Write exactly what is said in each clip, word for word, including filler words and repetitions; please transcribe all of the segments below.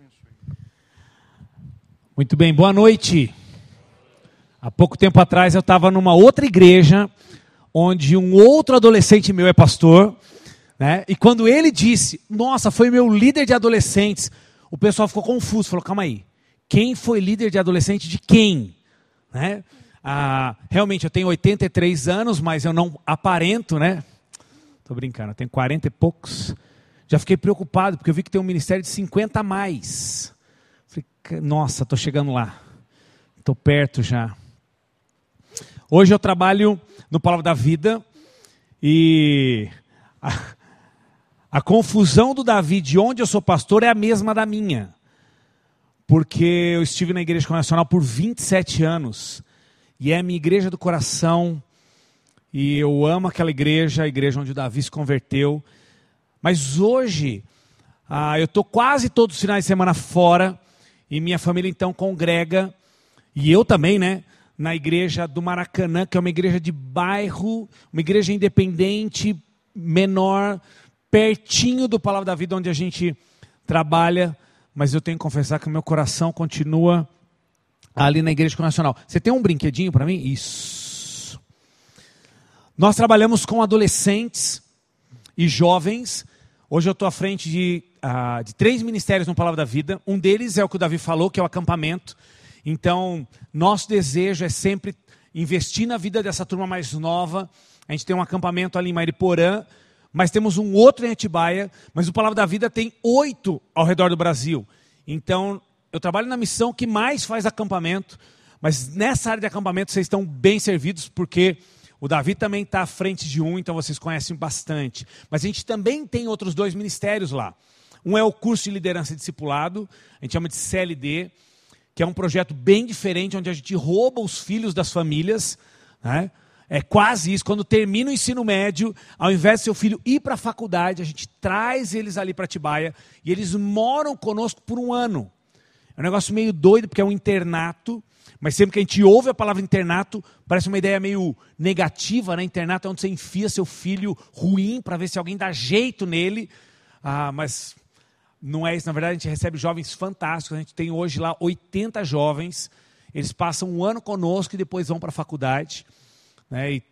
abençoe. Muito bem, boa noite. Há pouco tempo atrás eu estava numa outra igreja, onde um outro adolescente meu é pastor, né? E quando ele disse, nossa, foi meu líder de adolescentes, o pessoal ficou confuso, falou, calma aí, quem foi líder de adolescente de quem? Né? Ah, realmente, eu tenho oitenta e três anos, mas eu não aparento, né? Tô brincando, eu tenho quarenta e poucos. Já fiquei preocupado, porque eu vi que tem um ministério de cinquenta a mais. Falei, nossa, estou chegando lá. Estou perto já. Hoje eu trabalho no Palavra da Vida. E a, a confusão do Davi de onde eu sou pastor é a mesma da minha. Porque eu estive na Igreja Convencional por vinte e sete anos. E é a minha igreja do coração. E eu amo aquela igreja, a igreja onde o Davi se converteu. Mas hoje, ah, eu estou quase todos os finais de semana fora, e minha família então congrega, e eu também, né, na igreja do Maracanã, que é uma igreja de bairro, uma igreja independente, menor, pertinho do Palavra da Vida, onde a gente trabalha, mas eu tenho que confessar que o meu coração continua ali na Igreja Nacional. Você tem um brinquedinho para mim? Isso. Nós trabalhamos com adolescentes e jovens. Hoje eu estou à frente de, uh, de três ministérios no Palavra da Vida. Um deles é o que o Davi falou, que é o acampamento. Então, nosso desejo é sempre investir na vida dessa turma mais nova. A gente tem um acampamento ali em Mariporã, mas temos um outro em Atibaia, mas o Palavra da Vida tem oito ao redor do Brasil. Então, eu trabalho na missão que mais faz acampamento, mas nessa área de acampamento vocês estão bem servidos, porque o Davi também está à frente de um, então vocês conhecem bastante. Mas a gente também tem outros dois ministérios lá. Um é o curso de liderança e discipulado, a gente chama de C L D, que é um projeto bem diferente, onde a gente rouba os filhos das famílias, né? É quase isso, quando termina o ensino médio, ao invés de seu filho ir para a faculdade, a gente traz eles ali para Atibaia, e eles moram conosco por um ano. É um negócio meio doido, porque é um internato, mas sempre que a gente ouve a palavra internato, parece uma ideia meio negativa, né? Internato é onde você enfia seu filho ruim para ver se alguém dá jeito nele. Ah, mas não é isso. Na verdade, a gente recebe jovens fantásticos. A gente tem hoje lá oitenta jovens. Eles passam um ano conosco e depois vão para a faculdade, né? E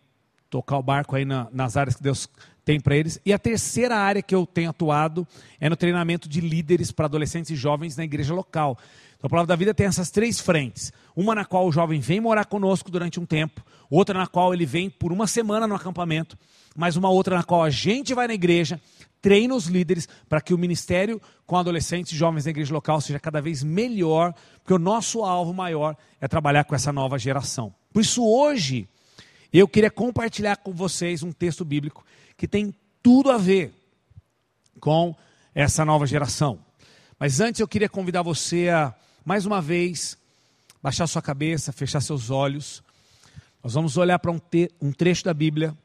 tocar o barco aí na, nas áreas que Deus tem para eles. E a terceira área que eu tenho atuado é no treinamento de líderes para adolescentes e jovens na igreja local. Então, a Palavra da Vida tem essas três frentes. Uma na qual o jovem vem morar conosco durante um tempo. Outra na qual ele vem por uma semana no acampamento. Mas uma outra na qual a gente vai na igreja, treina os líderes para que o ministério com adolescentes e jovens na igreja local seja cada vez melhor. Porque o nosso alvo maior é trabalhar com essa nova geração. Por isso, hoje, eu queria compartilhar com vocês um texto bíblico que tem tudo a ver com essa nova geração. Mas antes eu queria convidar você a, mais uma vez, baixar sua cabeça, fechar seus olhos. Nós vamos olhar para um, te- um trecho da Bíblia.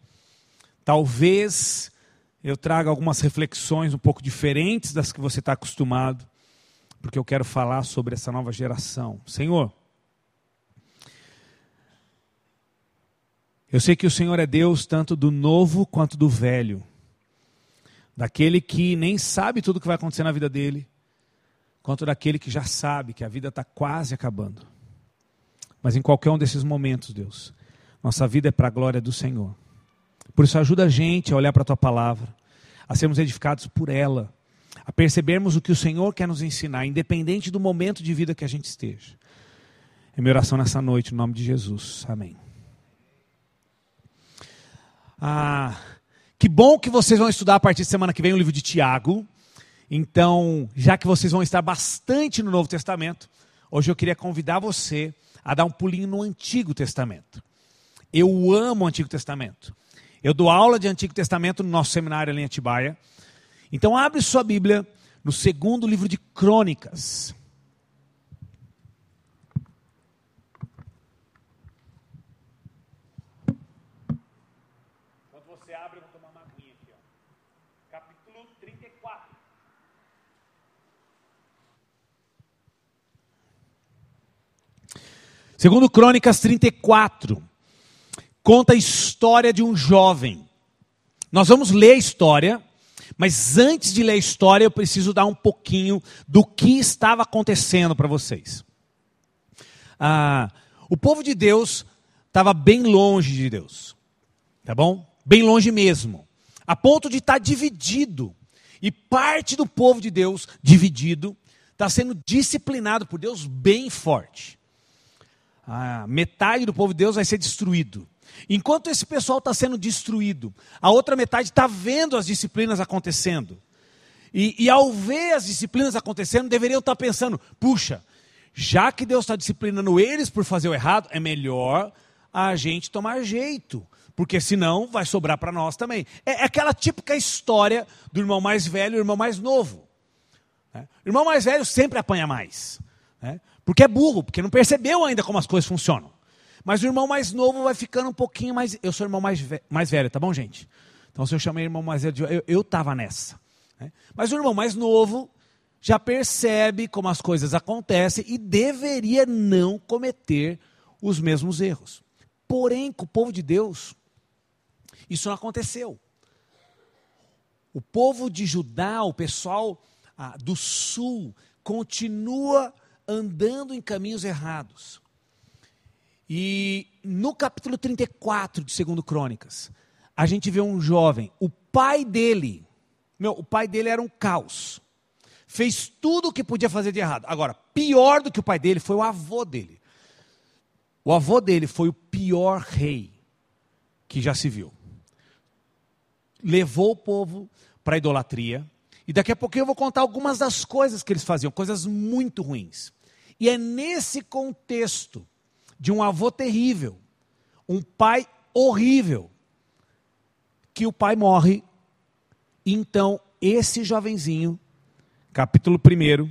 Talvez eu traga algumas reflexões um pouco diferentes das que você está acostumado, porque eu quero falar sobre essa nova geração. Senhor, eu sei que o Senhor é Deus tanto do novo quanto do velho, daquele que nem sabe tudo o que vai acontecer na vida dele, quanto daquele que já sabe que a vida está quase acabando. Mas em qualquer um desses momentos, Deus, nossa vida é para a glória do Senhor. Por isso ajuda a gente a olhar para a Tua Palavra, a sermos edificados por ela, a percebermos o que o Senhor quer nos ensinar, independente do momento de vida que a gente esteja. É minha oração nessa noite, no nome de Jesus. Amém. Ah, que bom que vocês vão estudar a partir de semana que vem o livro de Tiago. Então, já que vocês vão estar bastante no Novo Testamento, hoje eu queria convidar você a dar um pulinho no Antigo Testamento. Eu amo o Antigo Testamento. Eu dou aula de Antigo Testamento no nosso seminário ali em Atibaia. Então, abre sua Bíblia no segundo livro de Crônicas. Segundo Crônicas trinta e quatro, conta a história de um jovem. Nós vamos ler a história, Mas antes de ler a história, eu preciso dar um pouquinho do que estava acontecendo para vocês. Ah, o povo de Deus estava bem longe de Deus, tá bom? Bem longe mesmo, a ponto de estar dividido. E parte do povo de Deus, dividido, está sendo disciplinado por Deus bem forte. Ah, metade do povo de Deus vai ser destruído. Enquanto esse pessoal está sendo destruído, a outra metade está vendo as disciplinas acontecendo. E, e ao ver as disciplinas acontecendo, deveriam estar pensando, puxa, já que Deus está disciplinando eles por fazer o errado, é melhor a gente tomar jeito, porque senão vai sobrar para nós também. É, é aquela típica história do irmão mais velho e irmão mais novo. Né? O irmão mais velho sempre apanha mais, né? Porque é burro, porque não percebeu ainda como as coisas funcionam. Mas o irmão mais novo vai ficando um pouquinho mais... Eu sou o irmão mais, ve... mais velho, tá bom, gente? Então, se eu chamei o irmão mais velho, de... eu estava nessa. Né? Mas o irmão mais novo já percebe como as coisas acontecem e deveria não cometer os mesmos erros. Porém, com o povo de Deus, isso não aconteceu. O povo de Judá, o pessoal ah, do sul, continua andando em caminhos errados. E no capítulo trinta e quatro de segundo Crônicas, a gente vê um jovem, o pai dele, meu, o pai dele era um caos, fez tudo o que podia fazer de errado. Agora, pior do que o pai dele foi o avô dele. O avô dele foi o pior rei que já se viu. Levou o povo para a idolatria, e daqui a pouquinho eu vou contar algumas das coisas que eles faziam, coisas muito ruins. E é nesse contexto de um avô terrível, um pai horrível, que o pai morre. Então, esse jovenzinho, capítulo primeiro,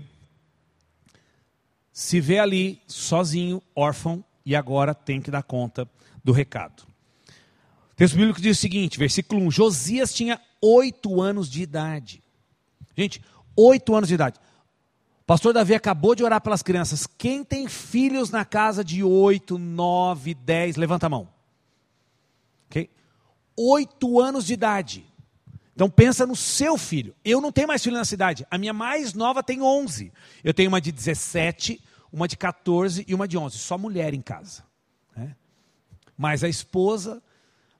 se vê ali, sozinho, órfão, e agora tem que dar conta do recado. O texto bíblico diz o seguinte, versículo um, Josias tinha oito anos de idade. Gente, oito anos de idade. Pastor Davi acabou de orar pelas crianças. Quem tem filhos na casa de oito, nove, dez, levanta a mão. Ok? oito anos de idade. Então pensa no seu filho. Eu não tenho mais filho na cidade. A minha mais nova tem onze. Eu tenho uma de dezessete, uma de quatorze e uma de onze. Só mulher em casa. Né? Mais a esposa,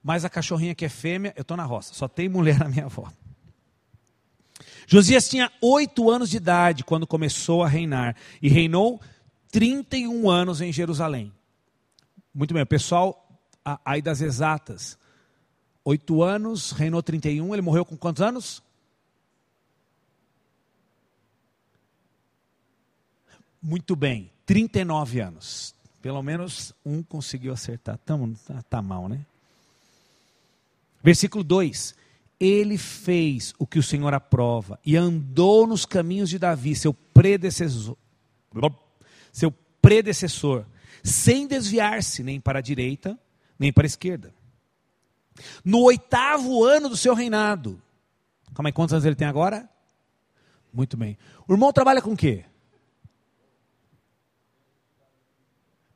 mais a cachorrinha que é fêmea. Eu estou na roça. Só tem mulher na minha avó. Josias tinha oito anos de idade quando começou a reinar, e reinou trinta e um anos em Jerusalém. Muito bem, o pessoal aí das exatas, oito anos, reinou trinta e um, ele morreu com quantos anos? Muito bem, trinta e nove anos, pelo menos um conseguiu acertar, Tamo, tá, tá mal, né? Versículo dois, ele fez o que o Senhor aprova e andou nos caminhos de Davi, seu predecessor, seu predecessor, sem desviar-se nem para a direita, nem para a esquerda. No oitavo ano do seu reinado, calma aí, quantos anos ele tem agora? Muito bem. O irmão trabalha com o quê?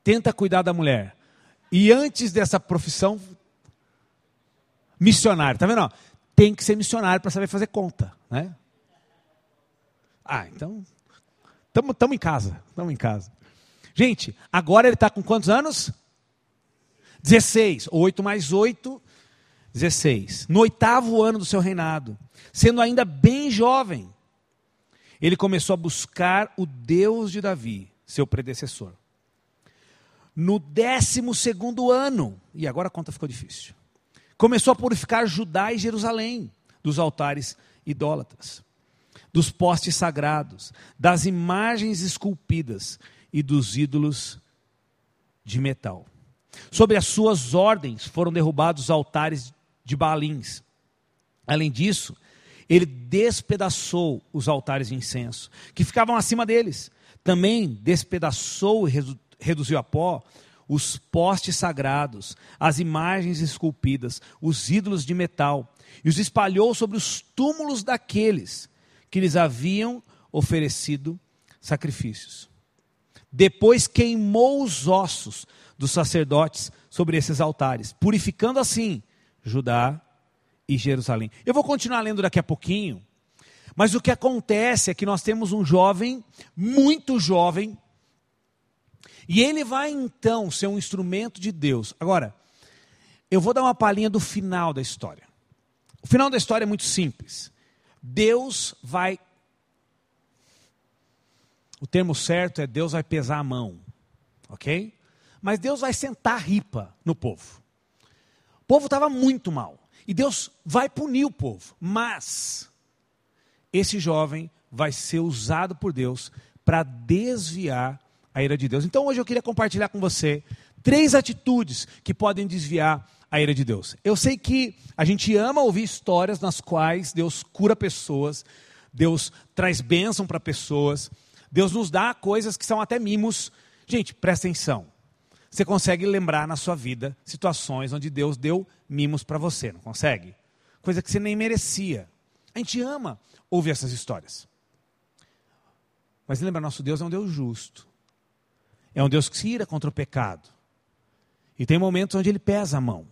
Tenta cuidar da mulher. E antes dessa profissão, missionário, tá vendo? Ó? Tem que ser missionário para saber fazer conta, né? Ah, então, estamos em casa, estamos em casa. Gente, agora ele está com quantos anos? dezesseis, oito mais oito, dezesseis. No oitavo ano do seu reinado, sendo ainda bem jovem, ele começou a buscar o Deus de Davi, seu predecessor. No décimo segundo ano, e agora a conta ficou difícil, começou a purificar Judá e Jerusalém dos altares idólatras, dos postes sagrados, das imagens esculpidas e dos ídolos de metal. Sobre as suas ordens foram derrubados os altares de Baalins. Além disso, ele despedaçou os altares de incenso que ficavam acima deles. Também despedaçou e redu- reduziu a pó os postes sagrados, as imagens esculpidas, os ídolos de metal, e os espalhou sobre os túmulos daqueles que lhes haviam oferecido sacrifícios. Depois queimou os ossos dos sacerdotes sobre esses altares, purificando assim Judá e Jerusalém. Eu vou continuar lendo daqui a pouquinho, Mas o que acontece é que nós temos um jovem, muito jovem, e ele vai então ser um instrumento de Deus. Agora, eu vou dar uma palhinha do final da história. O final da história é muito simples. Deus vai... O termo certo é Deus vai pesar a mão, ok? Mas Deus vai sentar ripa no povo. O povo estava muito mal. E Deus vai punir o povo. Mas esse jovem vai ser usado por Deus para desviar a ira de Deus. Então hoje eu queria compartilhar com você três atitudes que podem desviar a ira de Deus. Eu sei que a gente ama ouvir histórias nas quais Deus cura pessoas, Deus traz bênção para pessoas, Deus nos dá coisas que são até mimos. Gente, presta atenção. Você consegue lembrar na sua vida situações onde Deus deu mimos para você, não consegue? Coisa que você nem merecia. A gente ama ouvir essas histórias. Mas lembra, nosso Deus é um Deus justo. É um Deus que se ira contra o pecado. E tem momentos onde ele pesa a mão.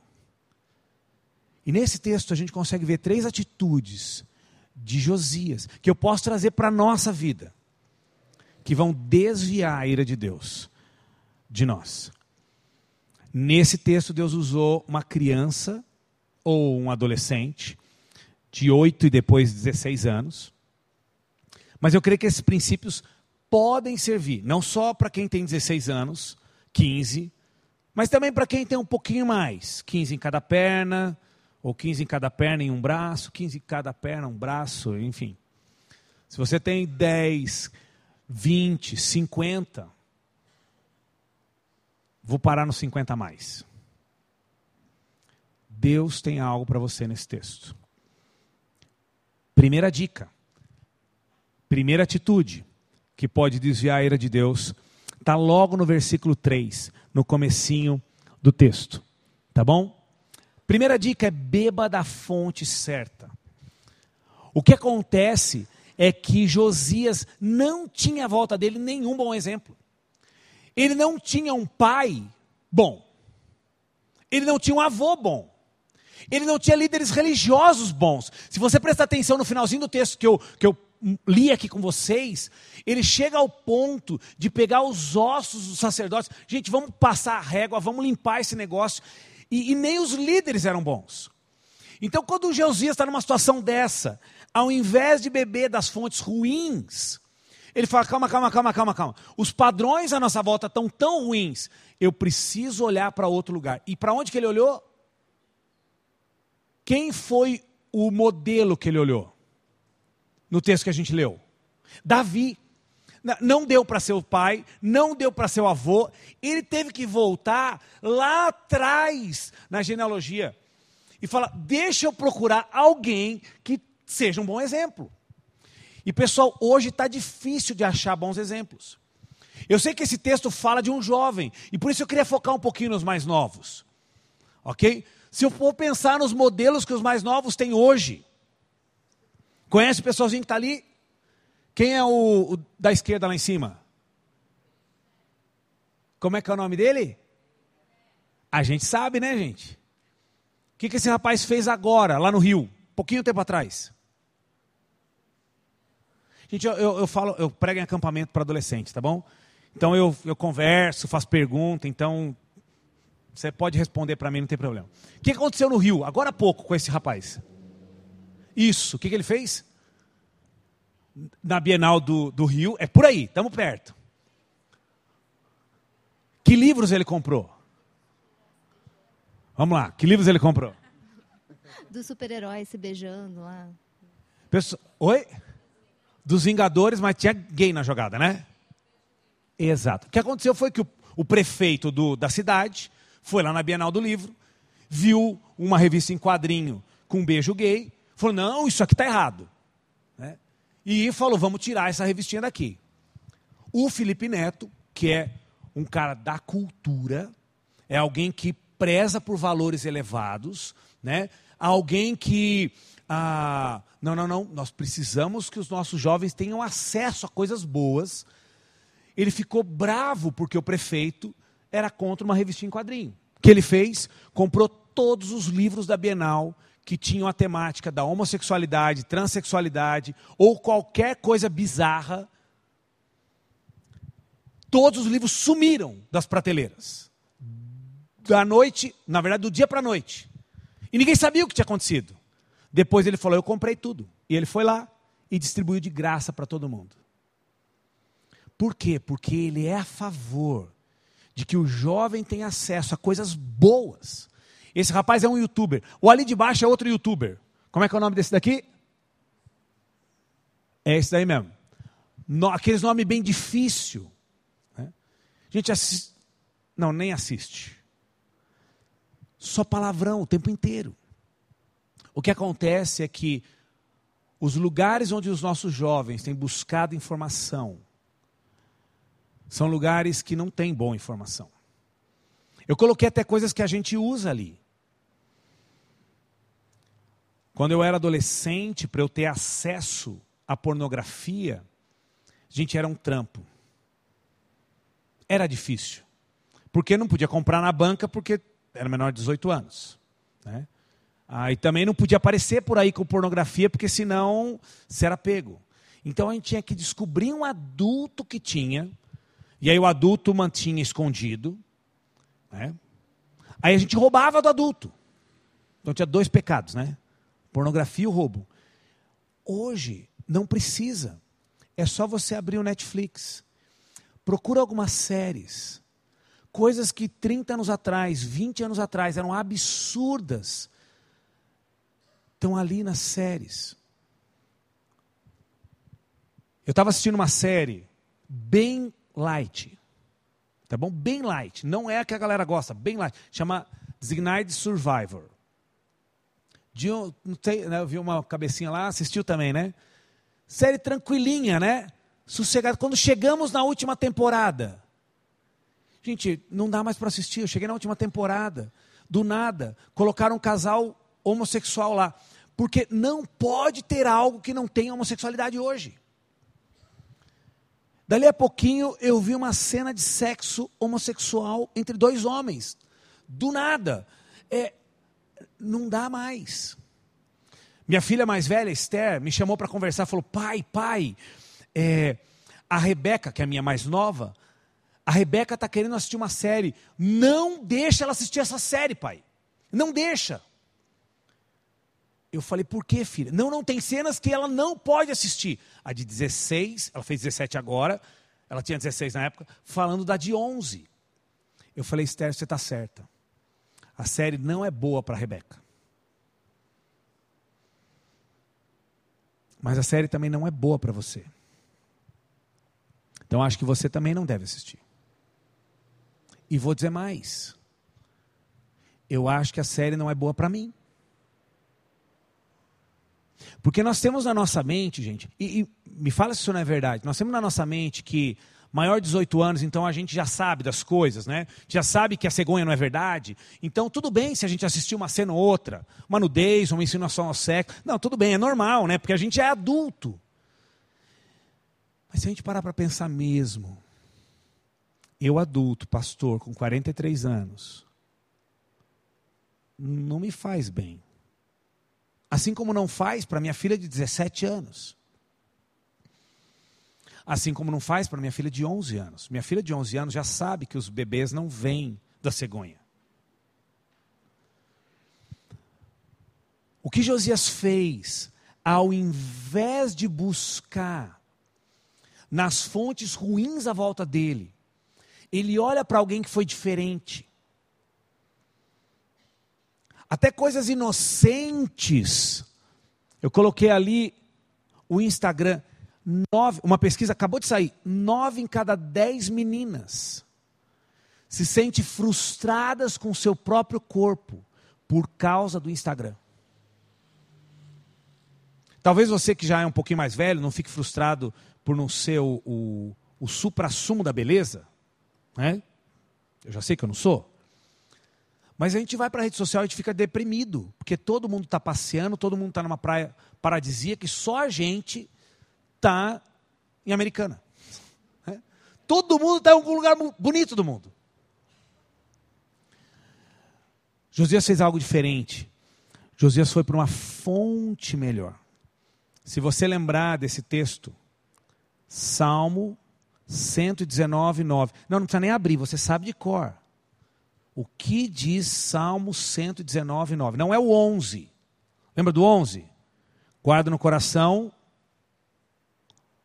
E nesse texto a gente consegue ver três atitudes de Josias, que eu posso trazer para a nossa vida, que vão desviar a ira de Deus de nós. Nesse texto, Deus usou uma criança ou um adolescente de oito e depois dezesseis anos. Mas eu creio que esses princípios podem servir, não só para quem tem dezesseis anos, quinze, mas também para quem tem um pouquinho mais, quinze em cada perna, ou quinze em cada perna em um braço, quinze em cada perna, um braço, enfim. Se você tem dez, vinte, cinquenta, vou parar nos cinquenta a mais. Deus tem algo para você nesse texto. Primeira dica, primeira atitude que pode desviar a ira de Deus, está logo no versículo três, no comecinho do texto, tá bom? Primeira dica é beba da fonte certa. O que acontece é que Josias não tinha à volta dele nenhum bom exemplo. Ele não tinha um pai bom, ele não tinha um avô bom, ele não tinha líderes religiosos bons. Se você prestar atenção no finalzinho do texto que eu, que eu li aqui com vocês, ele chega ao ponto de pegar os ossos dos sacerdotes. Gente, vamos passar a régua, vamos limpar esse negócio. E, e nem os líderes eram bons. Então, quando o Josias está numa situação dessa, ao invés de beber das fontes ruins, ele fala, calma, calma, calma, calma, calma. Os padrões à nossa volta estão tão ruins. Eu preciso olhar para outro lugar. E para onde que ele olhou? Quem foi o modelo que ele olhou? No texto que a gente leu. Davi. Não deu para ser o pai, não deu para ser o avô. Ele teve que voltar lá atrás na genealogia. E fala, deixa eu procurar alguém que seja um bom exemplo. E pessoal, hoje está difícil de achar bons exemplos. Eu sei que esse texto fala de um jovem, e por isso eu queria focar um pouquinho nos mais novos. Ok? Se eu for pensar nos modelos que os mais novos têm hoje. Conhece o pessoalzinho que está ali? Quem é o, o da esquerda lá em cima? Como é que é o nome dele? A gente sabe, né, gente? O que, que esse rapaz fez agora, lá no Rio? Pouquinho tempo atrás. Gente, eu, eu, eu falo, eu prego em acampamento para adolescentes, tá bom? Então eu, eu converso, faço pergunta, então você pode responder para mim, não tem problema. O que aconteceu no Rio, agora há pouco, com esse rapaz? Isso, o que, que ele fez? Na Bienal do, do Rio, é por aí, estamos perto. Que livros ele comprou? Vamos lá, que livros ele comprou? Dos super-heróis se beijando lá. Pesso... Oi? Dos Vingadores, mas tinha gay na jogada, né? Exato. O que aconteceu foi que o, o prefeito do, da cidade foi lá na Bienal do Livro, viu uma revista em quadrinho com um beijo gay, falou, não, isso aqui está errado. Né? E falou, vamos tirar essa revistinha daqui. O Felipe Neto, que é um cara da cultura, é alguém que preza por valores elevados, né? Alguém que... Ah, não, não, não, nós precisamos que os nossos jovens tenham acesso a coisas boas. Ele ficou bravo porque o prefeito era contra uma revistinha em quadrinho. O que ele fez? Comprou todos os livros da Bienal que tinham a temática da homossexualidade, transexualidade ou qualquer coisa bizarra, todos os livros sumiram das prateleiras. Da noite, na verdade do dia para a noite. E ninguém sabia o que tinha acontecido. Depois ele falou, eu comprei tudo. E ele foi lá e distribuiu de graça para todo mundo. Por quê? Porque ele é a favor de que o jovem tenha acesso a coisas boas. Esse rapaz é um youtuber. O ali de baixo é outro youtuber. Como é que é o nome desse daqui? É esse daí mesmo. No, aqueles nomes bem difícil. Né? A gente assiste... Não, nem assiste. Só palavrão o tempo inteiro. O que acontece é que os lugares onde os nossos jovens têm buscado informação são lugares que não têm boa informação. Eu coloquei até coisas que a gente usa ali. Quando eu era adolescente, para eu ter acesso à pornografia, gente, era um trampo. Era difícil. Porque não podia comprar na banca, porque era menor de dezoito anos. Né? Ah, e também não podia aparecer por aí com pornografia, porque senão você era pego. Então a gente tinha que descobrir um adulto que tinha... E aí o adulto mantinha escondido. Né? Aí a gente roubava do adulto. Então tinha dois pecados, né? Pornografia e o roubo. Hoje não precisa. É só você abrir o Netflix. Procura algumas séries. Coisas que trinta anos atrás, vinte anos atrás eram absurdas. Estão ali nas séries. Eu estava assistindo uma série bem... light, tá bom? Bem light, não é a que a galera gosta, bem light, chama Designated Survivor. De, não sei, né, eu vi uma cabecinha lá, assistiu também, né? Série tranquilinha, né? Sossegada. Quando chegamos na última temporada, gente, não dá mais para assistir, eu cheguei na última temporada, do nada, colocaram um casal homossexual lá, porque não pode ter algo que não tenha homossexualidade hoje. Dali a pouquinho eu vi uma cena de sexo homossexual entre dois homens. Do nada. É, não dá mais. Minha filha mais velha, Esther, me chamou para conversar. Falou, pai, pai, é, a Rebeca, que é a minha mais nova, a Rebeca está querendo assistir uma série. Não deixa ela assistir essa série, pai. Não deixa. Eu falei, por quê, filha? Não, não, tem cenas que ela não pode assistir. A de dezesseis, ela fez dezessete agora, ela tinha dezesseis na época, falando da de onze. Eu falei, Esther, você está certa. A série não é boa para a Rebeca. Mas a série também não é boa para você. Então acho que você também não deve assistir. E vou dizer mais. Eu acho que a série não é boa para mim. Porque nós temos na nossa mente, gente, e, e me fala se isso não é verdade, nós temos na nossa mente que maior de dezoito anos, então a gente já sabe das coisas, né? Já sabe que a cegonha não é verdade, então tudo bem se a gente assistir uma cena ou outra, uma nudez, uma insinuação ao sexo, não, tudo bem, é normal, né? Porque a gente é adulto. Mas se a gente parar para pensar mesmo, eu adulto, pastor, com quarenta e três anos, não me faz bem. Assim como não faz para minha filha de dezessete anos. Assim como não faz para minha filha de onze anos. Minha filha de onze anos já sabe que os bebês não vêm da cegonha. O que Josias fez, ao invés de buscar nas fontes ruins à volta dele, ele olha para alguém que foi diferente. Até coisas inocentes. Eu coloquei ali o Instagram. Nove, uma pesquisa acabou de sair. Nove em cada dez meninas se sentem frustradas com o seu próprio corpo por causa do Instagram. Talvez você que já é um pouquinho mais velho não fique frustrado por não ser o, o, o supra-sumo da beleza. Né? Eu já sei que eu não sou. Mas a gente vai para a rede social e a gente fica deprimido, porque todo mundo está passeando, todo mundo está numa praia paradisíaca e só a gente está em Americana. É? Todo mundo está em algum lugar bonito do mundo. Josias fez algo diferente. Josias foi para uma fonte melhor. Se você lembrar desse texto, Salmo cento e dezenove, nove. Não, não precisa nem abrir, você sabe de cor. O que diz Salmo cento e dezenove, nove? Não é o onze. Lembra do onze? Guarda no coração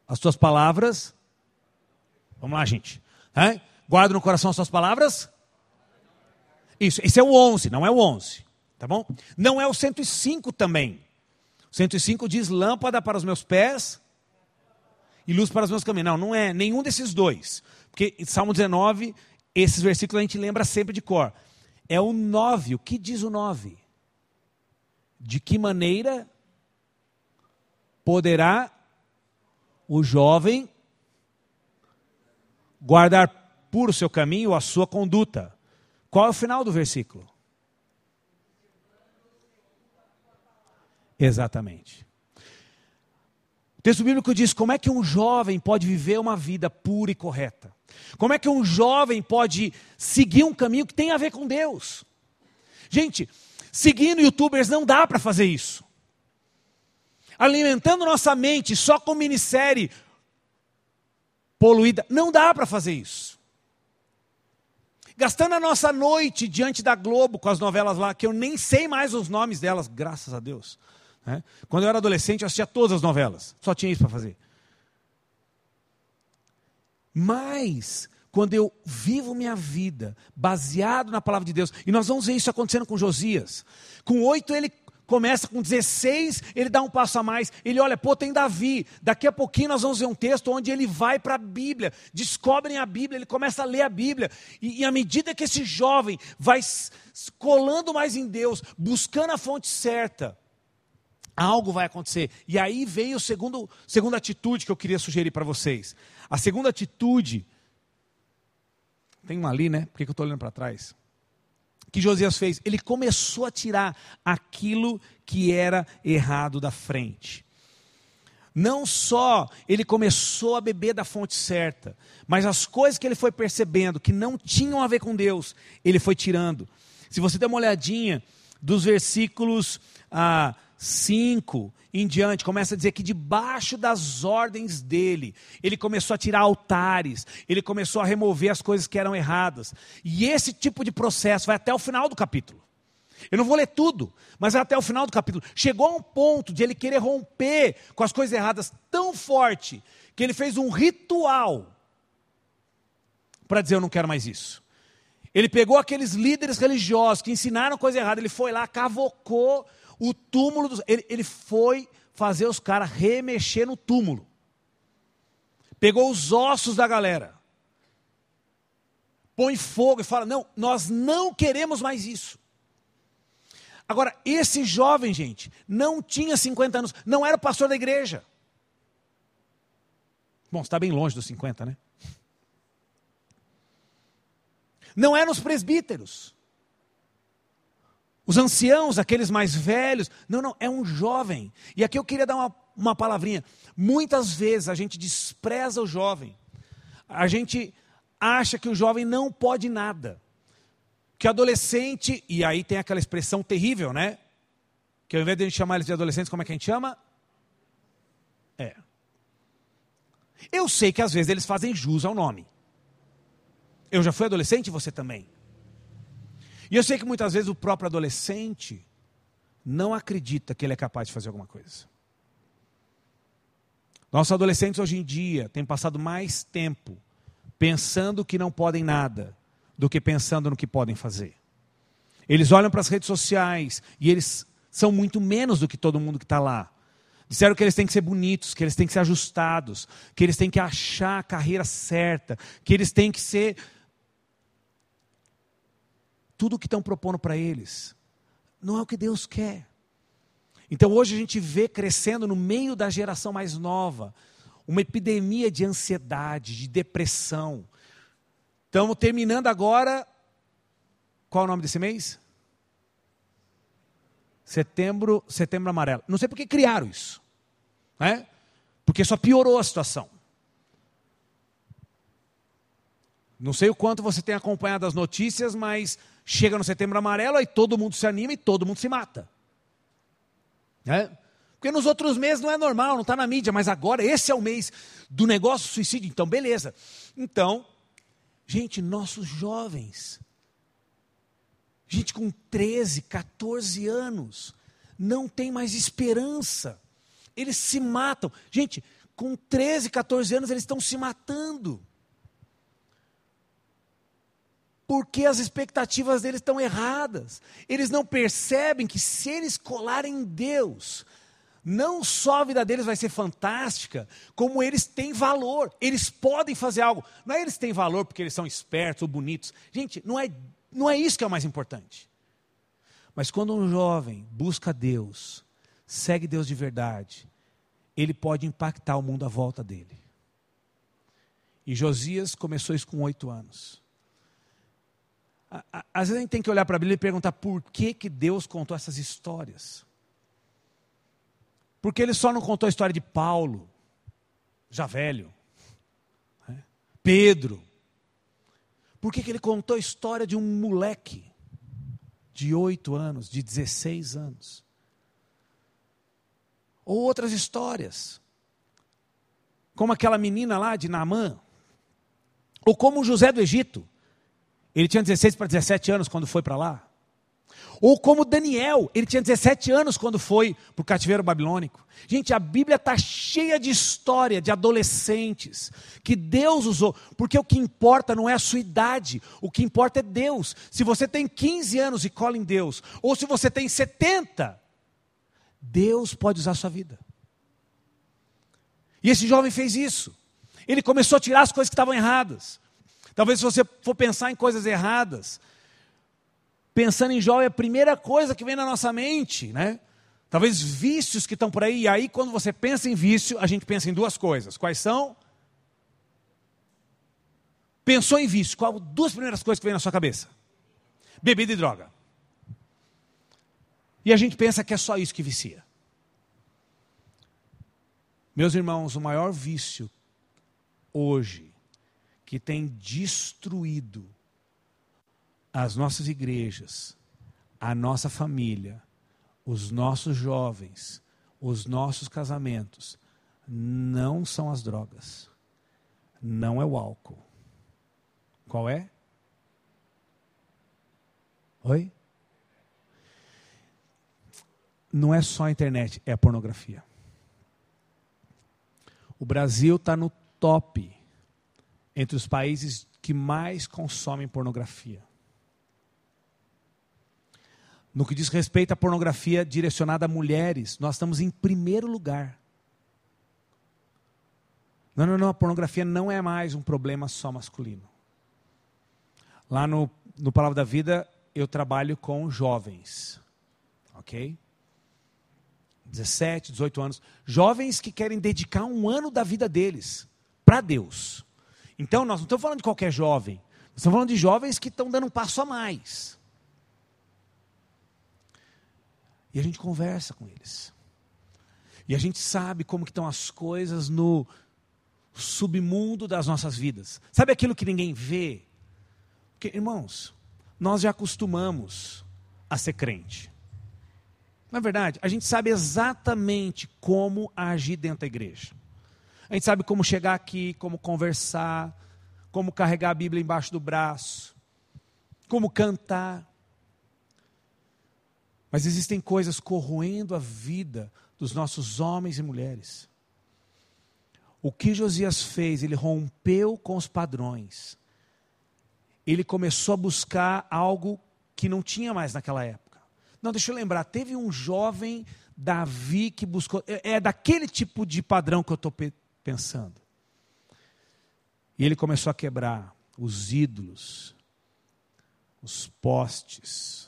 as tuas palavras. Vamos lá, gente. Hein? Guarda no coração as tuas palavras. Isso, esse é o onze, não é o onze. Tá bom? Não é o cento e cinco também. O cento e cinco diz lâmpada para os meus pés e luz para os meus caminhos. Não, não é nenhum desses dois. Porque em Salmo dezenove, esses versículos a gente lembra sempre de cor. É o nove. O que diz o nove? De que maneira poderá o jovem guardar puro o seu caminho, a sua conduta? Qual é o final do versículo? Exatamente. O texto bíblico diz, como é que um jovem pode viver uma vida pura e correta? Como é que um jovem pode seguir um caminho que tem a ver com Deus? Gente, seguindo youtubers não dá para fazer isso. Alimentando nossa mente só com minissérie poluída, não dá para fazer isso. Gastando a nossa noite diante da Globo com as novelas lá, que eu nem sei mais os nomes delas, graças a Deus. Quando eu era adolescente, eu assistia todas as novelas. Só tinha isso para fazer. Mas, quando eu vivo minha vida baseado na palavra de Deus, e nós vamos ver isso acontecendo com Josias. Com oito ele começa, com dezesseis ele dá um passo a mais. Ele olha, pô, tem Davi. Daqui a pouquinho nós vamos ver um texto onde ele vai para a Bíblia. Descobrem a Bíblia, ele começa a ler a Bíblia. E, e à medida que esse jovem vai colando mais em Deus, buscando a fonte certa, algo vai acontecer. E aí veio a segunda atitude que eu queria sugerir para vocês. A segunda atitude, tem uma ali, né? Por que eu estou olhando para trás? Que Josias fez? Ele começou a tirar aquilo que era errado da frente. Não só ele começou a beber da fonte certa, mas as coisas que ele foi percebendo, que não tinham a ver com Deus, ele foi tirando. Se você der uma olhadinha dos versículos... Ah, cinco em diante, começa a dizer que debaixo das ordens dele, ele começou a tirar altares, ele começou a remover as coisas que eram erradas, e esse tipo de processo vai até o final do capítulo. Eu não vou ler tudo, mas vai até o final do capítulo. Chegou a um ponto de ele querer romper com as coisas erradas tão forte, que ele fez um ritual para dizer, eu não quero mais isso. Ele pegou aqueles líderes religiosos que ensinaram coisa errada, ele foi lá, cavocou o túmulo, dos, ele, ele foi fazer os caras remexer no túmulo. Pegou os ossos da galera. Põe fogo e fala, não, nós não queremos mais isso. Agora, esse jovem, gente, não tinha cinquenta anos, não era o pastor da igreja. Bom, está bem longe dos cinquenta, né? Não eram os presbíteros. Os anciãos, aqueles mais velhos, não, não, é um jovem. E aqui eu queria dar uma, uma palavrinha. Muitas vezes a gente despreza o jovem. A gente acha que o jovem não pode nada. Que adolescente, e aí tem aquela expressão terrível, né? Que ao invés de a gente chamar eles de adolescentes, como é que a gente chama? É. Eu sei que às vezes eles fazem jus ao nome. Eu já fui adolescente e você também. E eu sei que muitas vezes o próprio adolescente não acredita que ele é capaz de fazer alguma coisa. Nossos adolescentes hoje em dia têm passado mais tempo pensando que não podem nada do que pensando no que podem fazer. Eles olham para as redes sociais e eles são muito menos do que todo mundo que está lá. Disseram que eles têm que ser bonitos, que eles têm que ser ajustados, que eles têm que achar a carreira certa, que eles têm que ser... Tudo o que estão propondo para eles não é o que Deus quer. Então hoje a gente vê crescendo no meio da geração mais nova uma epidemia de ansiedade, de depressão. Estamos terminando agora, qual é o nome desse mês? Setembro, setembro amarelo. Não sei por que criaram isso, né? Porque só piorou a situação. Não sei o quanto você tem acompanhado as notícias, mas chega no setembro amarelo, aí todo mundo se anima e todo mundo se mata. né? Porque nos outros meses não é normal, não está na mídia, mas agora esse é o mês do negócio suicídio, então beleza. Então, gente, nossos jovens, gente com treze, quatorze anos, não tem mais esperança, eles se matam. Gente, com treze, quatorze anos eles estão se matando, porque as expectativas deles estão erradas. Eles não percebem que se eles colarem em Deus, não só a vida deles vai ser fantástica, como eles têm valor, eles podem fazer algo. Não é eles têm valor porque eles são espertos ou bonitos, gente, não é, não é isso que é o mais importante. Mas quando um jovem busca Deus, segue Deus de verdade, ele pode impactar o mundo à volta dele. E Josias começou isso com oito anos. Às vezes a gente tem que olhar para a Bíblia e perguntar por que, que Deus contou essas histórias. Porque ele só não contou a história de Paulo, já velho, né? Pedro. Por que, que ele contou a história de um moleque de oito anos, de dezesseis anos? Ou outras histórias, como aquela menina lá de Namã, ou como o José do Egito, ele tinha dezesseis para dezessete anos quando foi para lá. Ou como Daniel, ele tinha dezessete anos quando foi para o cativeiro babilônico. Gente, a Bíblia está cheia de história de adolescentes que Deus usou, porque o que importa não é a sua idade, o que importa é Deus. Se você tem quinze anos e cola em Deus, ou se você tem setenta, Deus pode usar a sua vida. E esse jovem fez isso, ele começou a tirar as coisas que estavam erradas. Talvez se você for pensar em coisas erradas, pensando em Jó é a primeira coisa que vem na nossa mente, né? Talvez vícios que estão por aí. E aí quando você pensa em vício, a gente pensa em duas coisas. Quais são? Pensou em vício, qual duas primeiras coisas que vem na sua cabeça? Bebida e droga. E a gente pensa que é só isso que vicia. Meus irmãos, o maior vício hoje que tem destruído as nossas igrejas, a nossa família, os nossos jovens, os nossos casamentos, não são as drogas, não é o álcool. Qual é? Oi? Não é só a internet, é a pornografia. O Brasil está no top entre os países que mais consomem pornografia. No que diz respeito à pornografia direcionada a mulheres, nós estamos em primeiro lugar. Não, não, não, a pornografia não é mais um problema só masculino. Lá no, no Palavra da Vida, eu trabalho com jovens, ok? dezessete, dezoito anos. Jovens que querem dedicar um ano da vida deles para Deus. Então, nós não estamos falando de qualquer jovem, nós estamos falando de jovens que estão dando um passo a mais. E a gente conversa com eles. E a gente sabe como que estão as coisas no submundo das nossas vidas. Sabe aquilo que ninguém vê? Porque, irmãos, nós já acostumamos a ser crente. Na verdade, a gente sabe exatamente como agir dentro da igreja. A gente sabe como chegar aqui, como conversar, como carregar a Bíblia embaixo do braço, como cantar. Mas existem coisas corroendo a vida dos nossos homens e mulheres. O que Josias fez? Ele rompeu com os padrões. Ele começou a buscar algo que não tinha mais naquela época. Não, deixa eu lembrar, teve um jovem Davi que buscou, é, é daquele tipo de padrão que eu estou pe- pensando. E ele começou a quebrar os ídolos, os postes.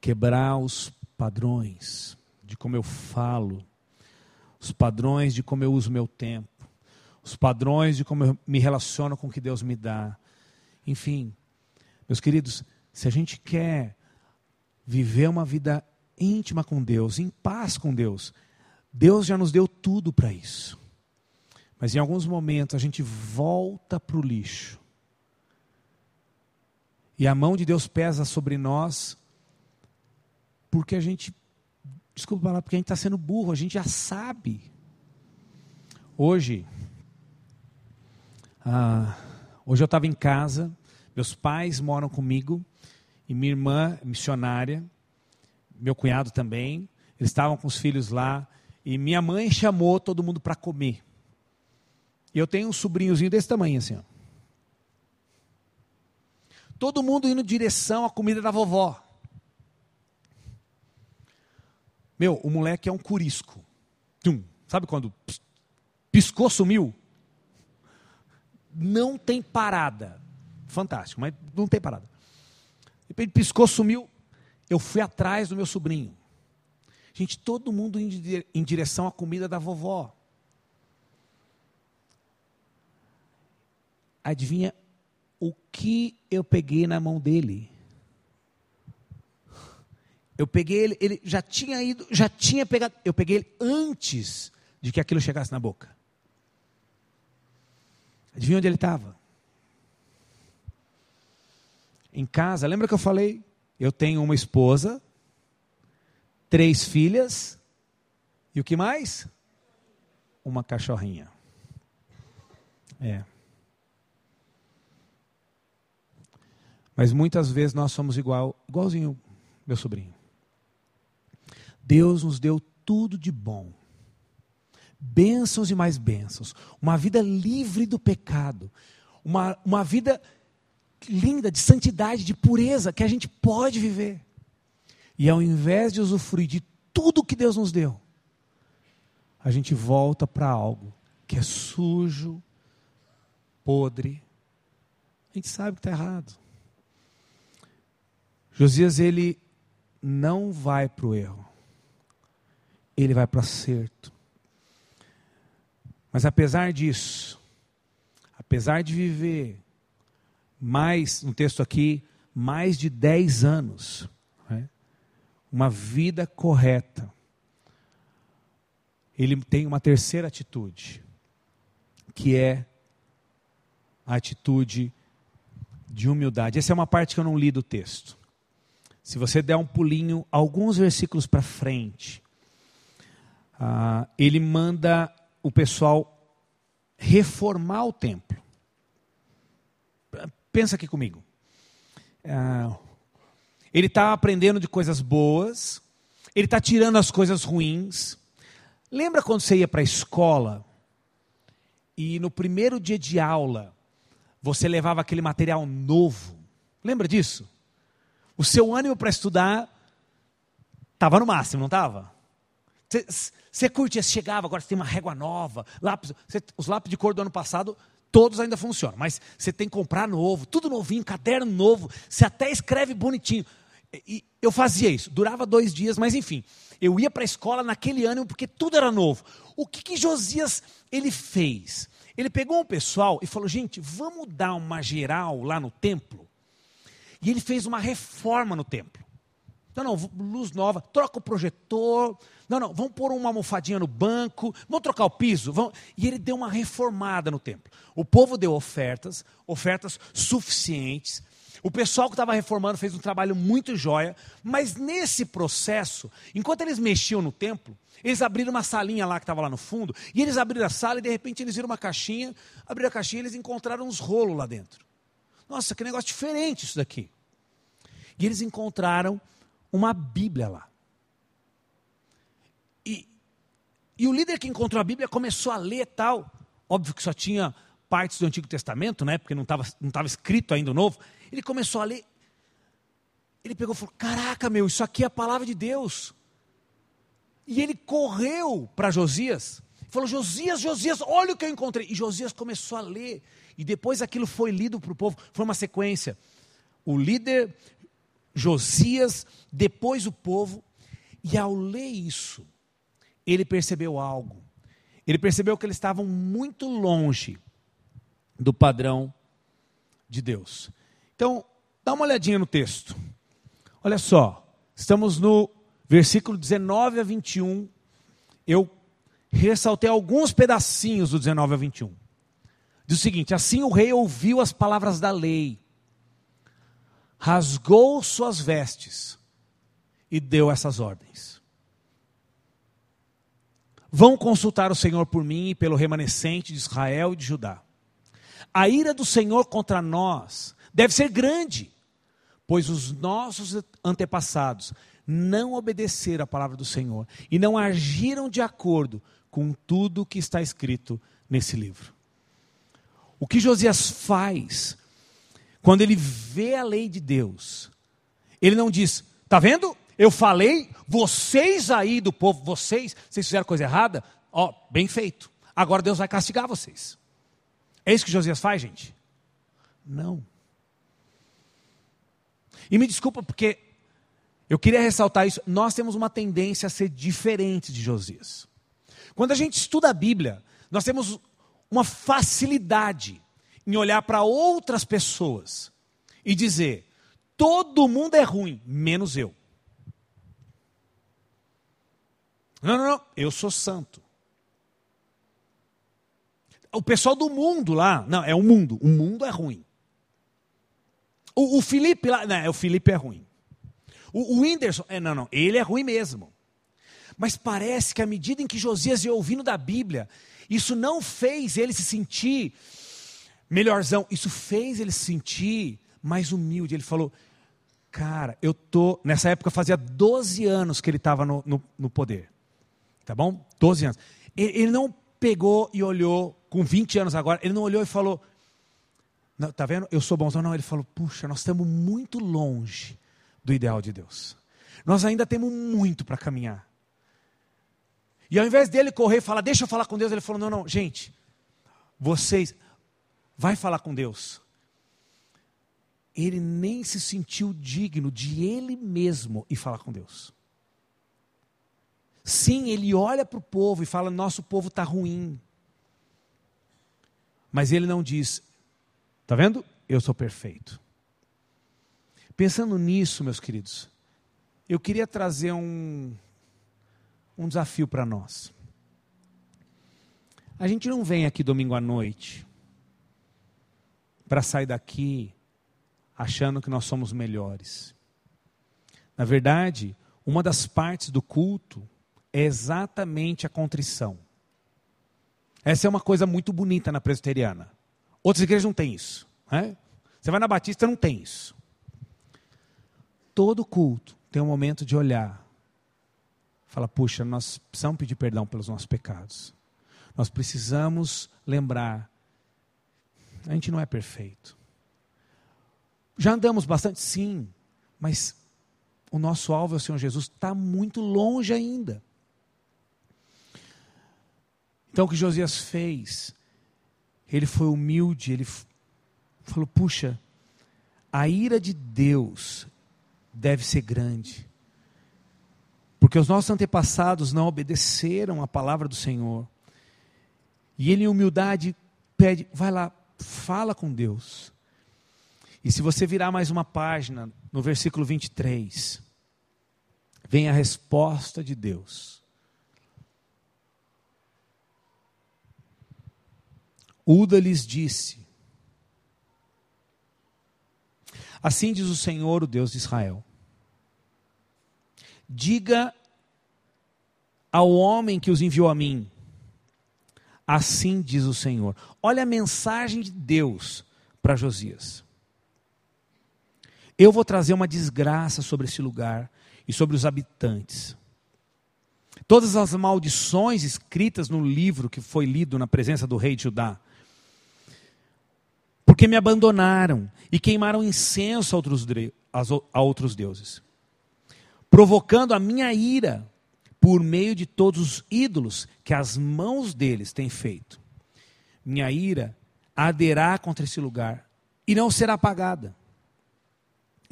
Quebrar os padrões de como eu falo, os padrões de como eu uso meu tempo, os padrões de como eu me relaciono com o que Deus me dá. Enfim, meus queridos, se a gente quer viver uma vida íntima com Deus, em paz com Deus, Deus já nos deu tudo para isso. Mas em alguns momentos a gente volta para o lixo. E a mão de Deus pesa sobre nós, porque a gente, desculpa falar, porque a gente está sendo burro, a gente já sabe. Hoje, ah, hoje eu estava em casa, meus pais moram comigo, e minha irmã, missionária, meu cunhado também, eles estavam com os filhos lá, e minha mãe chamou todo mundo para comer. E eu tenho um sobrinhozinho desse tamanho, assim, ó. Todo mundo indo em direção à comida da vovó. Meu, o moleque é um curisco. Tum. Sabe quando piscou, sumiu? Não tem parada. Fantástico, mas não tem parada. De repente piscou, sumiu. Eu fui atrás do meu sobrinho. Gente, todo mundo indo em direção à comida da vovó. Adivinha o que eu peguei na mão dele? Eu peguei ele, ele já tinha ido, já tinha pegado, eu peguei ele antes de que aquilo chegasse na boca. Adivinha onde ele estava? Em casa. Lembra que eu falei? Eu tenho uma esposa, três filhas, e o que mais? Uma cachorrinha. É. Mas muitas vezes nós somos igual, igualzinho meu sobrinho. Deus nos deu tudo de bom. Bênçãos e mais bênçãos. Uma vida livre do pecado. Uma, uma vida linda, de santidade, de pureza, que a gente pode viver. E ao invés de usufruir de tudo que Deus nos deu, a gente volta para algo que é sujo, podre. A gente sabe que está errado. Josias, ele não vai para o erro, ele vai para o acerto. Mas apesar disso, apesar de viver mais, no texto aqui, mais de dez anos, né, uma vida correta, ele tem uma terceira atitude, que é a atitude de humildade. Essa é uma parte que eu não li do texto. Se você der um pulinho, alguns versículos para frente, ah, ele manda o pessoal reformar o templo. Pensa aqui comigo. Ah, ele está aprendendo de coisas boas, ele está tirando as coisas ruins. Lembra quando você ia para a escola, e no primeiro dia de aula, você levava aquele material novo? Lembra disso? O seu ânimo para estudar estava no máximo, não estava? Você curtia, chegava, agora você tem uma régua nova, lápis, cê, os lápis de cor do ano passado, todos ainda funcionam, mas você tem que comprar novo, tudo novinho, caderno novo, você até escreve bonitinho. E, e eu fazia isso, durava dois dias, mas enfim, eu ia para a escola naquele ânimo porque tudo era novo. O que, que Josias ele fez? Ele pegou um pessoal e falou, gente, vamos dar uma geral lá no templo. E ele fez uma reforma no templo. Não, não, luz nova, troca o projetor. Não, não, vamos pôr uma almofadinha no banco, vamos trocar o piso. Vamos... E ele deu uma reformada no templo. O povo deu ofertas, ofertas suficientes. O pessoal que estava reformando fez um trabalho muito joia. Mas nesse processo, enquanto eles mexiam no templo, eles abriram uma salinha lá que estava lá no fundo. E eles abriram a sala e de repente eles viram uma caixinha. Abriram a caixinha e eles encontraram uns rolos lá dentro. Nossa, que negócio diferente isso daqui. E eles encontraram uma Bíblia lá. E, e o líder que encontrou a Bíblia começou a ler tal. Óbvio que só tinha partes do Antigo Testamento, né? Porque não estava não tava escrito ainda o Novo. Ele começou a ler. Ele pegou e falou, caraca, meu, isso aqui é a palavra de Deus. E ele correu para Josias. Falou, Josias, Josias, olha o que eu encontrei. E Josias começou a ler. E depois aquilo foi lido para o povo. Foi uma sequência. O líder, Josias, depois o povo. E ao ler isso, ele percebeu algo. Ele percebeu que eles estavam muito longe do padrão de Deus. Então, dá uma olhadinha no texto. Olha só. Estamos no versículo dezenove a vinte e um. Eu ressaltei alguns pedacinhos do dezenove ao vinte e um. Diz o seguinte: assim o rei ouviu as palavras da lei, rasgou suas vestes e deu essas ordens: vão consultar o Senhor por mim e pelo remanescente de Israel e de Judá. A ira do Senhor contra nós deve ser grande, pois os nossos antepassados não obedeceram a palavra do Senhor e não agiram de acordo com tudo que está escrito nesse livro. O que Josias faz quando ele vê a lei de Deus? Ele não diz: está vendo? Eu falei, vocês aí do povo, vocês, vocês fizeram coisa errada, ó, bem feito, agora Deus vai castigar vocês. É isso que Josias faz, gente? Não. E me desculpa, porque eu queria ressaltar isso, nós temos uma tendência a ser diferente de Josias. Quando a gente estuda a Bíblia, nós temos uma facilidade em olhar para outras pessoas e dizer: todo mundo é ruim, menos eu. Não, não, não, eu sou santo. O pessoal do mundo lá, não, é o mundo, o mundo é ruim. O, o Felipe lá, não, o Felipe é ruim. O, o Whindersson, é, não, não, ele é ruim mesmo. Mas parece que à medida em que Josias ia ouvindo da Bíblia, isso não fez ele se sentir melhorzão, isso fez ele se sentir mais humilde. Ele falou: cara, eu tô, nessa época fazia doze anos que ele estava no, no, no poder, tá bom? doze anos, ele, ele não pegou e olhou, com vinte anos agora, ele não olhou e falou: não, tá vendo, eu sou bonzão, não, ele falou: puxa, nós estamos muito longe do ideal de Deus, nós ainda temos muito para caminhar. E ao invés dele correr e falar: deixa eu falar com Deus, ele falou: não, não, gente, vocês, vai falar com Deus. Ele nem se sentiu digno de ele mesmo ir falar com Deus. Sim, ele olha para o povo e fala: nosso povo está ruim. Mas ele não diz: está vendo? Eu sou perfeito. Pensando nisso, meus queridos, eu queria trazer um... um desafio para nós. A gente não vem aqui domingo à noite para sair daqui achando que nós somos melhores. Na verdade, uma das partes do culto é exatamente a contrição. Essa é uma coisa muito bonita na presbiteriana. Outras igrejas não têm isso, né? Você vai na Batista, não tem isso. Todo culto tem um momento de olhar, fala: puxa, nós precisamos pedir perdão pelos nossos pecados. Nós precisamos lembrar, a gente não é perfeito. Já andamos bastante, sim, mas o nosso alvo é o Senhor Jesus, está muito longe ainda. Então o que Josias fez, ele foi humilde, ele falou: puxa, a ira de Deus deve ser grande, porque os nossos antepassados não obedeceram a palavra do Senhor. E ele em humildade pede: vai lá, fala com Deus. E se você virar mais uma página, no versículo vinte e três, vem a resposta de Deus. Uda lhes disse: assim diz o Senhor, o Deus de Israel: diga ao homem que os enviou a mim, assim diz o Senhor. Olha a mensagem de Deus para Josias: eu vou trazer uma desgraça sobre esse lugar e sobre os habitantes. Todas as maldições escritas no livro que foi lido na presença do rei de Judá, porque me abandonaram e queimaram incenso a outros deuses, provocando a minha ira por meio de todos os ídolos que as mãos deles têm feito. Minha ira arderá contra esse lugar e não será apagada.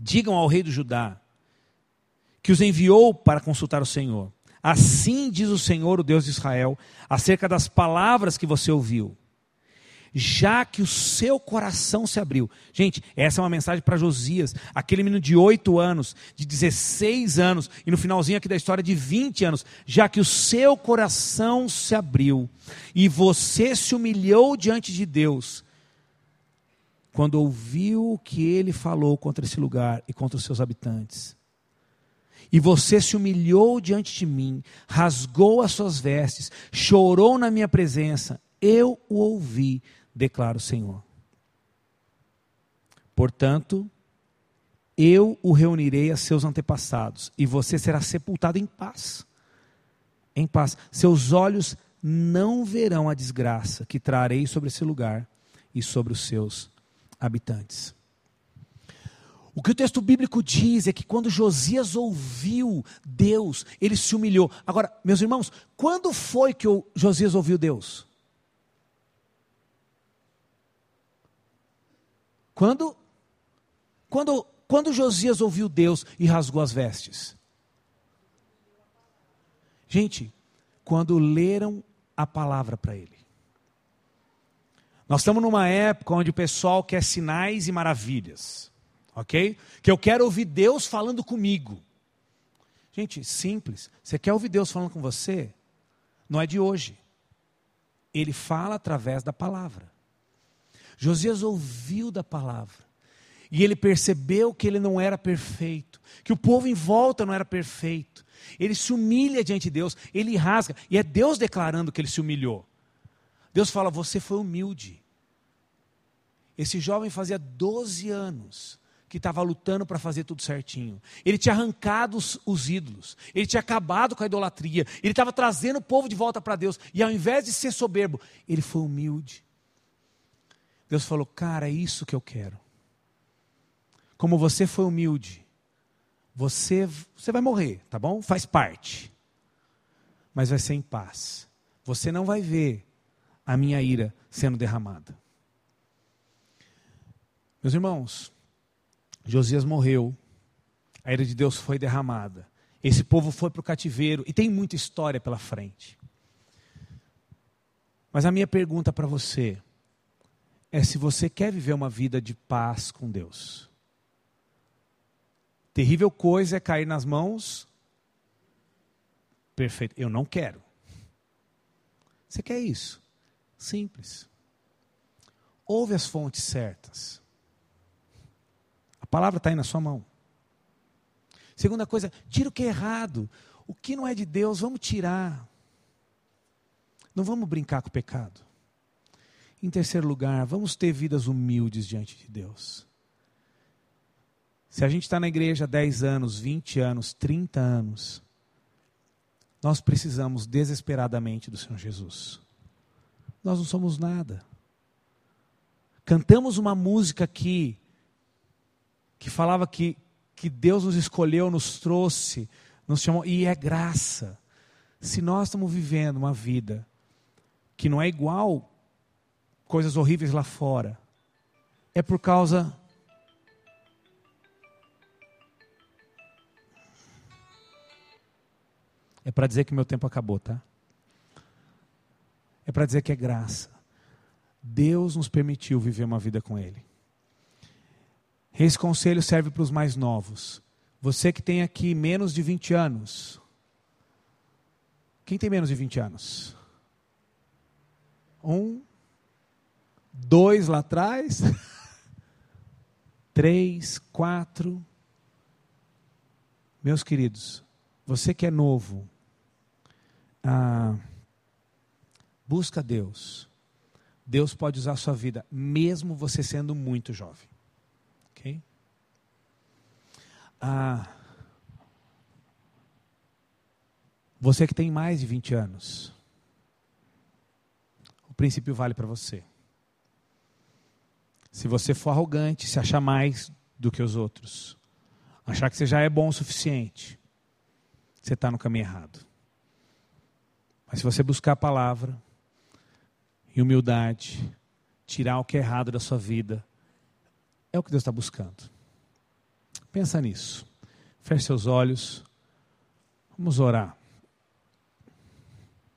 Digam ao rei do Judá, que os enviou para consultar o Senhor: assim diz o Senhor, o Deus de Israel, acerca das palavras que você ouviu. já que o seu coração se abriu. Gente, essa é uma mensagem para Josias, aquele menino de oito anos, de dezesseis anos, e no finalzinho aqui da história de vinte anos, já que o seu coração se abriu, e você se humilhou diante de Deus, quando ouviu o que ele falou contra esse lugar e contra os seus habitantes, e você se humilhou diante de mim, rasgou as suas vestes, chorou na minha presença, eu o ouvi, declara o Senhor. Portanto, eu o reunirei a seus antepassados, e você será sepultado em paz. Em paz. Seus olhos não verão a desgraça que trarei sobre esse lugar e sobre os seus habitantes. O que o texto bíblico diz é que quando Josias ouviu Deus, ele se humilhou. Agora, meus irmãos, quando foi que o Josias ouviu Deus? Quando, quando, quando Josias ouviu Deus e rasgou as vestes? Gente, quando leram a palavra para ele. Nós estamos numa época onde o pessoal quer sinais e maravilhas, ok? Que eu quero ouvir Deus falando comigo. Gente, simples. Você quer ouvir Deus falando com você? Não é de hoje. Ele fala através da palavra. Josias ouviu da palavra, e ele percebeu que ele não era perfeito, que o povo em volta não era perfeito, ele se humilha diante de Deus, ele rasga, e é Deus declarando que ele se humilhou. Deus fala, você foi humilde. Esse jovem fazia doze anos, que estava lutando para fazer tudo certinho, ele tinha arrancado os, os ídolos, ele tinha acabado com a idolatria, ele estava trazendo o povo de volta para Deus, e ao invés de ser soberbo, ele foi humilde. Deus falou, cara, é isso que eu quero. Como você foi humilde, você, você vai morrer, tá bom? Faz parte. Mas vai ser em paz. Você não vai ver a minha ira sendo derramada. Meus irmãos, Josias morreu. A ira de Deus foi derramada. Esse povo foi para o cativeiro. E tem muita história pela frente. Mas a minha pergunta para você é se você quer viver uma vida de paz com Deus. Terrível coisa é cair nas mãos. Perfeito. Eu não quero. Você quer isso? Simples. Ouve as fontes certas. A palavra está aí na sua mão. Segunda coisa, tira o que é errado. O que não é de Deus, vamos tirar. Não vamos brincar com o pecado. Em terceiro lugar, vamos ter vidas humildes diante de Deus. Se a gente está na igreja há dez anos, vinte anos, trinta anos, nós precisamos desesperadamente do Senhor Jesus. Nós não somos nada. Cantamos uma música aqui, que falava que, que Deus nos escolheu, nos trouxe, nos chamou, e é graça. Se nós estamos vivendo uma vida que não é igual coisas horríveis lá fora, é por causa é para dizer que meu tempo acabou, tá? É para dizer que é graça. Deus nos permitiu viver uma vida com Ele. Esse conselho serve para os mais novos. Você que tem aqui menos de vinte anos, quem tem menos de vinte anos? um Dois lá atrás, três, quatro, meus queridos, você que é novo, ah, busca Deus, Deus pode usar a sua vida, mesmo você sendo muito jovem, ok? Ah, você que tem mais de vinte anos, o princípio vale para você. Se você for arrogante, se achar mais do que os outros, achar que você já é bom o suficiente, você está no caminho errado. Mas se você buscar a palavra e humildade, tirar o que é errado da sua vida, é o que Deus está buscando. Pensa nisso. Feche seus olhos. Vamos orar.